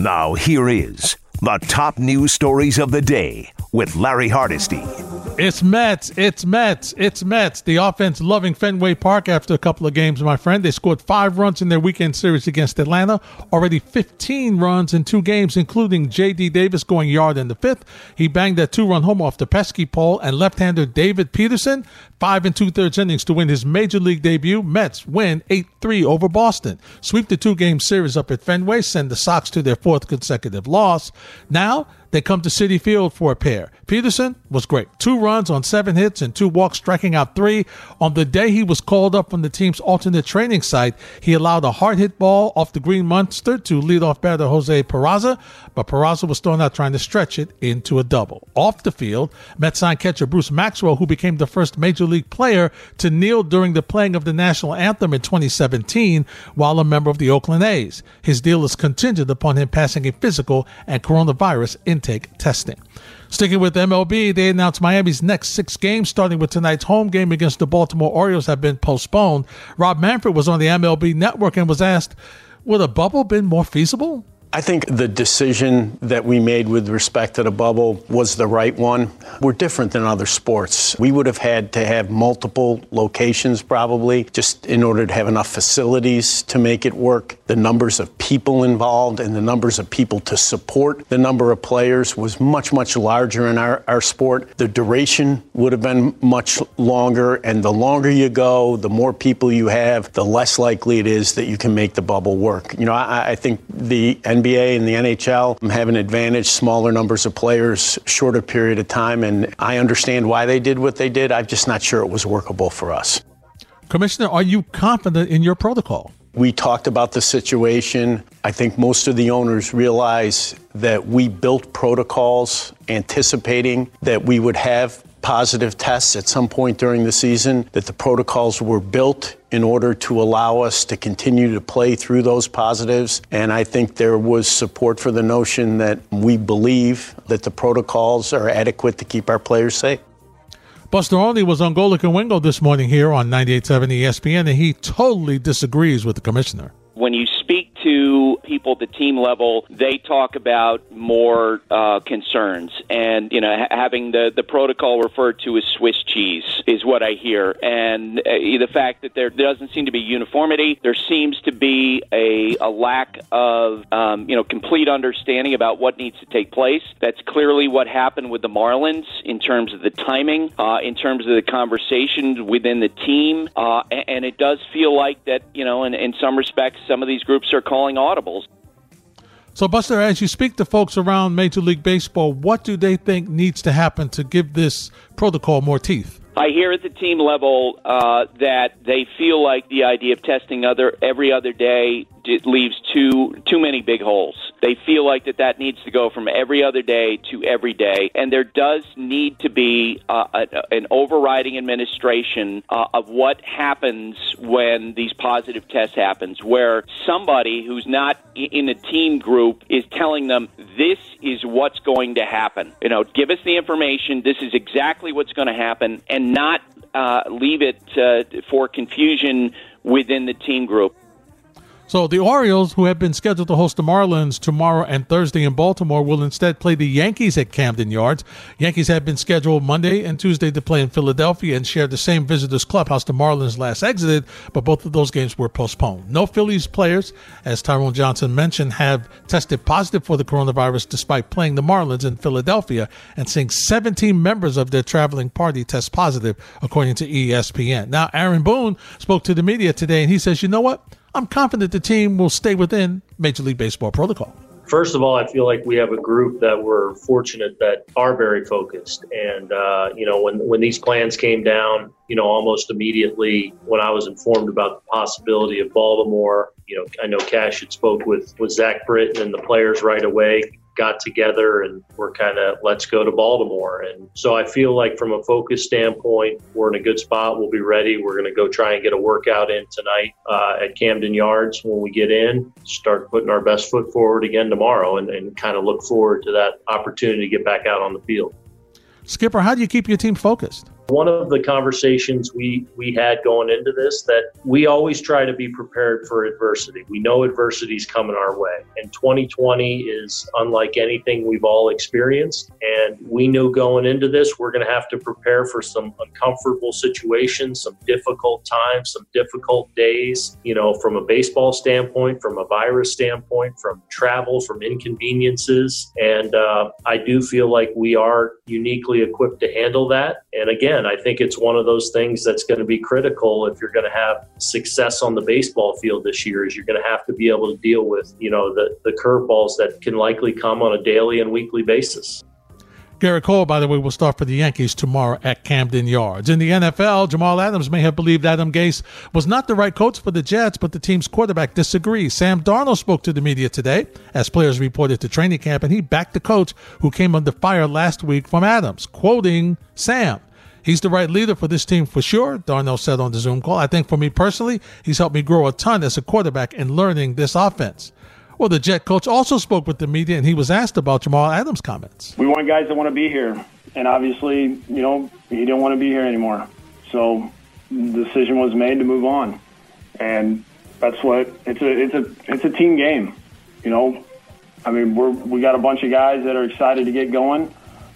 Now here is the top news stories of the day with Larry Hardesty. It's Mets. The offense loving Fenway Park after a couple of games, my friend. They scored 5 runs in their weekend series against Atlanta. Already 15 runs in 2 games, including J.D. Davis going yard in the 5th. He banged that 2-run home off the Pesky Pole, and left-hander David Peterson, 5 2/3 innings to win his major league debut. Mets win 8-3 over Boston. Sweep the 2-game series up at Fenway, send the Sox to their 4th consecutive loss. Now they come to City Field for a pair. Peterson was great. 2 runs on 7 hits and 2 walks, striking out 3. On the day he was called up from the team's alternate training site, he allowed a hard hit ball off the Green Monster to leadoff batter Jose Peraza, but Peraza was thrown out trying to stretch it into a double. Off the field, Mets signed catcher Bruce Maxwell, who became the first major league player to kneel during the playing of the national anthem in 2017 while a member of the Oakland A's. His deal is contingent upon him passing a physical and coronavirus intake testing. Sticking with MLB, they announced Miami's next 6 games, starting with tonight's home game against the Baltimore Orioles, have been postponed. Rob Manfred was on the MLB network and was asked, would a bubble been more feasible? I think the decision that we made with respect to the bubble was the right one. We're different than other sports. We would have had to have multiple locations probably just in order to have enough facilities to make it work. The numbers of people involved and the numbers of people to support the number of players was much, much larger in our sport. The duration would have been much longer, and the longer you go, the more people you have, the less likely it is that you can make the bubble work. You know, I think the NBA and the NHL have an advantage, smaller numbers of players, shorter period of time, and I understand why they did what they did. I'm just not sure it was workable for us. Commissioner, are you confident in your protocol? We talked about the situation. I think most of the owners realize that we built protocols anticipating that we would have positive tests at some point during the season, that the protocols were built in order to allow us to continue to play through those positives. And I think there was support for the notion that we believe that the protocols are adequate to keep our players safe. Buster Olney was on Golic and Wingo this morning here on 98.7 ESPN, and he totally disagrees with the commissioner. When you speak to people at the team level, they talk about more concerns. And, you know, having the protocol referred to as Swiss cheese is what I hear. And the fact that there doesn't seem to be uniformity, there seems to be a lack of, complete understanding about what needs to take place. That's clearly what happened with the Marlins in terms of the timing, in terms of the conversations within the team. And it does feel like that, you know, in some respects, some of these groups are calling audibles. So, Buster, as you speak to folks around Major League Baseball, what do they think needs to happen to give this protocol more teeth? I hear at the team level that they feel like the idea of testing every other day leaves too many big holes. They feel like that needs to go from every other day to every day, and there does need to be an overriding administration of what happens when these positive tests happens, where somebody who's not in a team group is telling them, this is what's going to happen. You know, give us the information. This is exactly what's going to happen, and not leave it for confusion within the team group. So the Orioles, who have been scheduled to host the Marlins tomorrow and Thursday in Baltimore, will instead play the Yankees at Camden Yards. Yankees have been scheduled Monday and Tuesday to play in Philadelphia and share the same visitors' clubhouse the Marlins last exited, but both of those games were postponed. No Phillies players, as Tyrone Johnson mentioned, have tested positive for the coronavirus despite playing the Marlins in Philadelphia and seeing 17 members of their traveling party test positive, according to ESPN. Now, Aaron Boone spoke to the media today, and he says, you know what? I'm confident the team will stay within Major League Baseball protocol. First of all, I feel like we have a group that we're fortunate that are very focused. And, when these plans came down, almost immediately when I was informed about the possibility of Baltimore, I know Cash had spoke with Zach Britton and the players right away, got together, and we're kind of, let's go to Baltimore. And so I feel like from a focus standpoint, we're in a good spot. We'll be ready. We're going to go try and get a workout in tonight at Camden Yards. When we get in, start putting our best foot forward again tomorrow and kind of look forward to that opportunity to get back out on the field. Skipper, how do you keep your team focused? One of the conversations we had going into this, that we always try to be prepared for adversity. We know adversity's coming our way, and 2020 is unlike anything we've all experienced. And we knew going into this, we're going to have to prepare for some uncomfortable situations, some difficult times, some difficult days, you know, from a baseball standpoint, from a virus standpoint, from travel, from inconveniences. And I do feel like we are uniquely equipped to handle that. And again, I think it's one of those things that's going to be critical if you're going to have success on the baseball field this year, is you're going to have to be able to deal with, you know, the curveballs that can likely come on a daily and weekly basis. Gerrit Cole, by the way, will start for the Yankees tomorrow at Camden Yards. In the NFL, Jamal Adams may have believed Adam Gase was not the right coach for the Jets, but the team's quarterback disagrees. Sam Darnold spoke to the media today, as players reported to training camp, and he backed the coach who came under fire last week from Adams, quoting Sam. "He's the right leader for this team for sure," Darnell said on the Zoom call. "I think for me personally, he's helped me grow a ton as a quarterback in learning this offense." Well, the Jet coach also spoke with the media, and he was asked about Jamal Adams' comments. "We want guys that want to be here. And obviously, you know, he didn't want to be here anymore. So the decision was made to move on. And that's what it's a team game. You know, I mean, we got a bunch of guys that are excited to get going.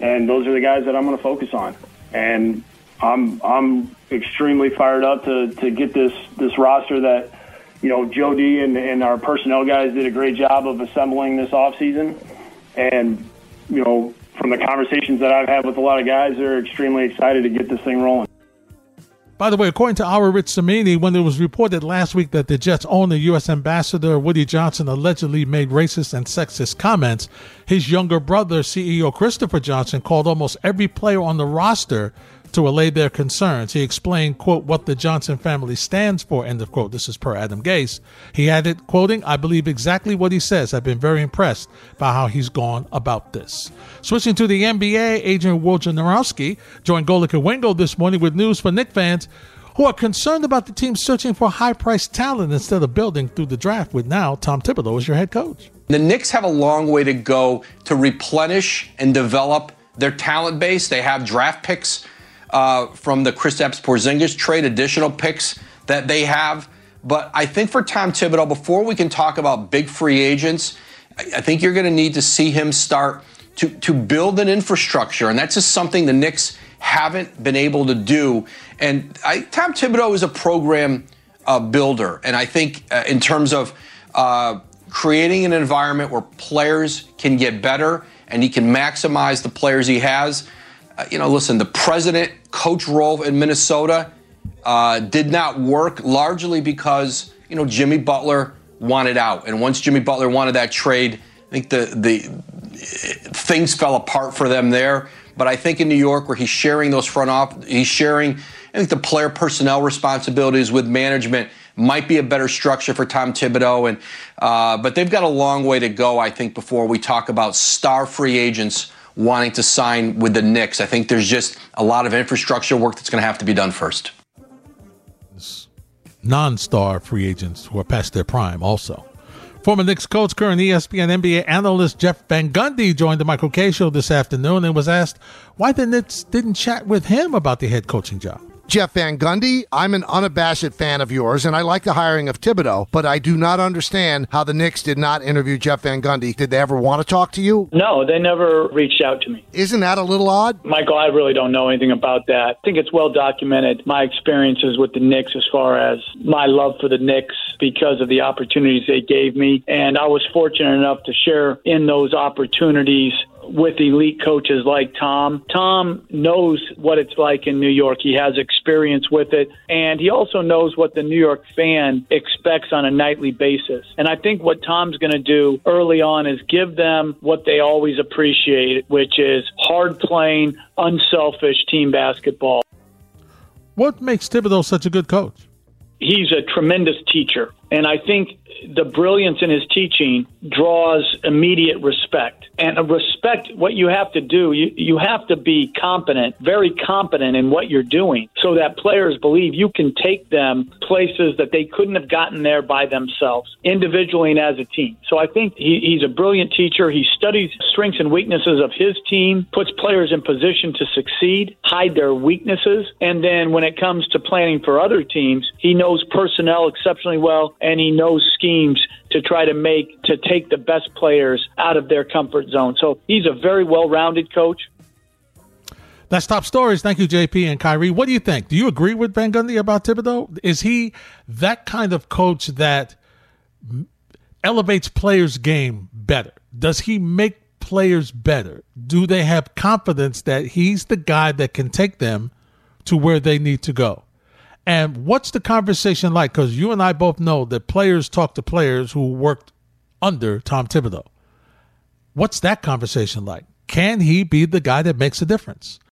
And those are the guys that I'm going to focus on. And I'm extremely fired up to get this roster that, you know, Jody and our personnel guys did a great job of assembling this offseason. And, you know, from the conversations that I've had with a lot of guys, they're extremely excited to get this thing rolling." By the way, according to our Rich Cimini, when it was reported last week that the Jets' owner, U.S. Ambassador Woody Johnson, allegedly made racist and sexist comments, his younger brother, CEO Christopher Johnson, called almost every player on the roster to allay their concerns. He explained, quote, what the Johnson family stands for, end of quote. This is per Adam Gase. He added, quoting, "I believe exactly what he says. I've been very impressed by how he's gone about this." Switching to the NBA, agent Wojnarowski joined Golic and Wingo this morning with news for Knicks fans who are concerned about the team searching for high-priced talent instead of building through the draft with now Tom Thibodeau as your head coach. "The Knicks have a long way to go to replenish and develop their talent base. They have draft picks from the Kristaps Porzingis trade, additional picks that they have. But I think for Tom Thibodeau, before we can talk about big free agents, I think you're going to need to see him start to build an infrastructure. And that's just something the Knicks haven't been able to do. And Tom Thibodeau is a program builder. And I think in terms of creating an environment where players can get better and he can maximize the players he has, you know, listen, the president coach role in Minnesota did not work largely because, you know, Jimmy Butler wanted out. And once Jimmy Butler wanted that trade, I think the things fell apart for them there. But I think in New York, where he's sharing those I think the player personnel responsibilities with management might be a better structure for Tom Thibodeau. And but they've got a long way to go, I think, before we talk about star free agents wanting to sign with the Knicks. I think there's just a lot of infrastructure work that's going to have to be done first." Non-star free agents who are past their prime also. Former Knicks coach, current ESPN NBA analyst Jeff Van Gundy joined the Michael Kay show this afternoon and was asked why the Knicks didn't chat with him about the head coaching job. "Jeff Van Gundy, I'm an unabashed fan of yours, and I like the hiring of Thibodeau, but I do not understand how the Knicks did not interview Jeff Van Gundy. Did they ever want to talk to you?" "No, they never reached out to me." "Isn't that a little odd?" "Michael, I really don't know anything about that. I think it's well documented, my experiences with the Knicks as far as my love for the Knicks because of the opportunities they gave me. And I was fortunate enough to share in those opportunities with elite coaches like Tom. Tom knows what it's like in New York. He has experience with it. And he also knows what the New York fan expects on a nightly basis. And I think what Tom's going to do early on is give them what they always appreciate, which is hard playing, unselfish team basketball." What makes Thibodeau such a good coach? "He's a tremendous teacher. And I think the brilliance in his teaching draws immediate respect. And a respect, what you have to do, you have to be competent, very competent in what you're doing, so that players believe you can take them places that they couldn't have gotten there by themselves, individually and as a team. So I think he's a brilliant teacher. He studies strengths and weaknesses of his team, puts players in position to succeed, hide their weaknesses. And then when it comes to planning for other teams, he knows personnel exceptionally well, and he knows schemes to try to take the best players out of their comfort zone. So he's a very well-rounded coach. That's top stories. Thank you, JP and Kyrie. What do you think? Do you agree with Van Gundy about Thibodeau? Is he that kind of coach that elevates players' game better? Does he make players better? Do they have confidence that he's the guy that can take them to where they need to go? And what's the conversation like? Because you and I both know that players talk to players who worked under Tom Thibodeau. What's that conversation like? Can he be the guy that makes a difference?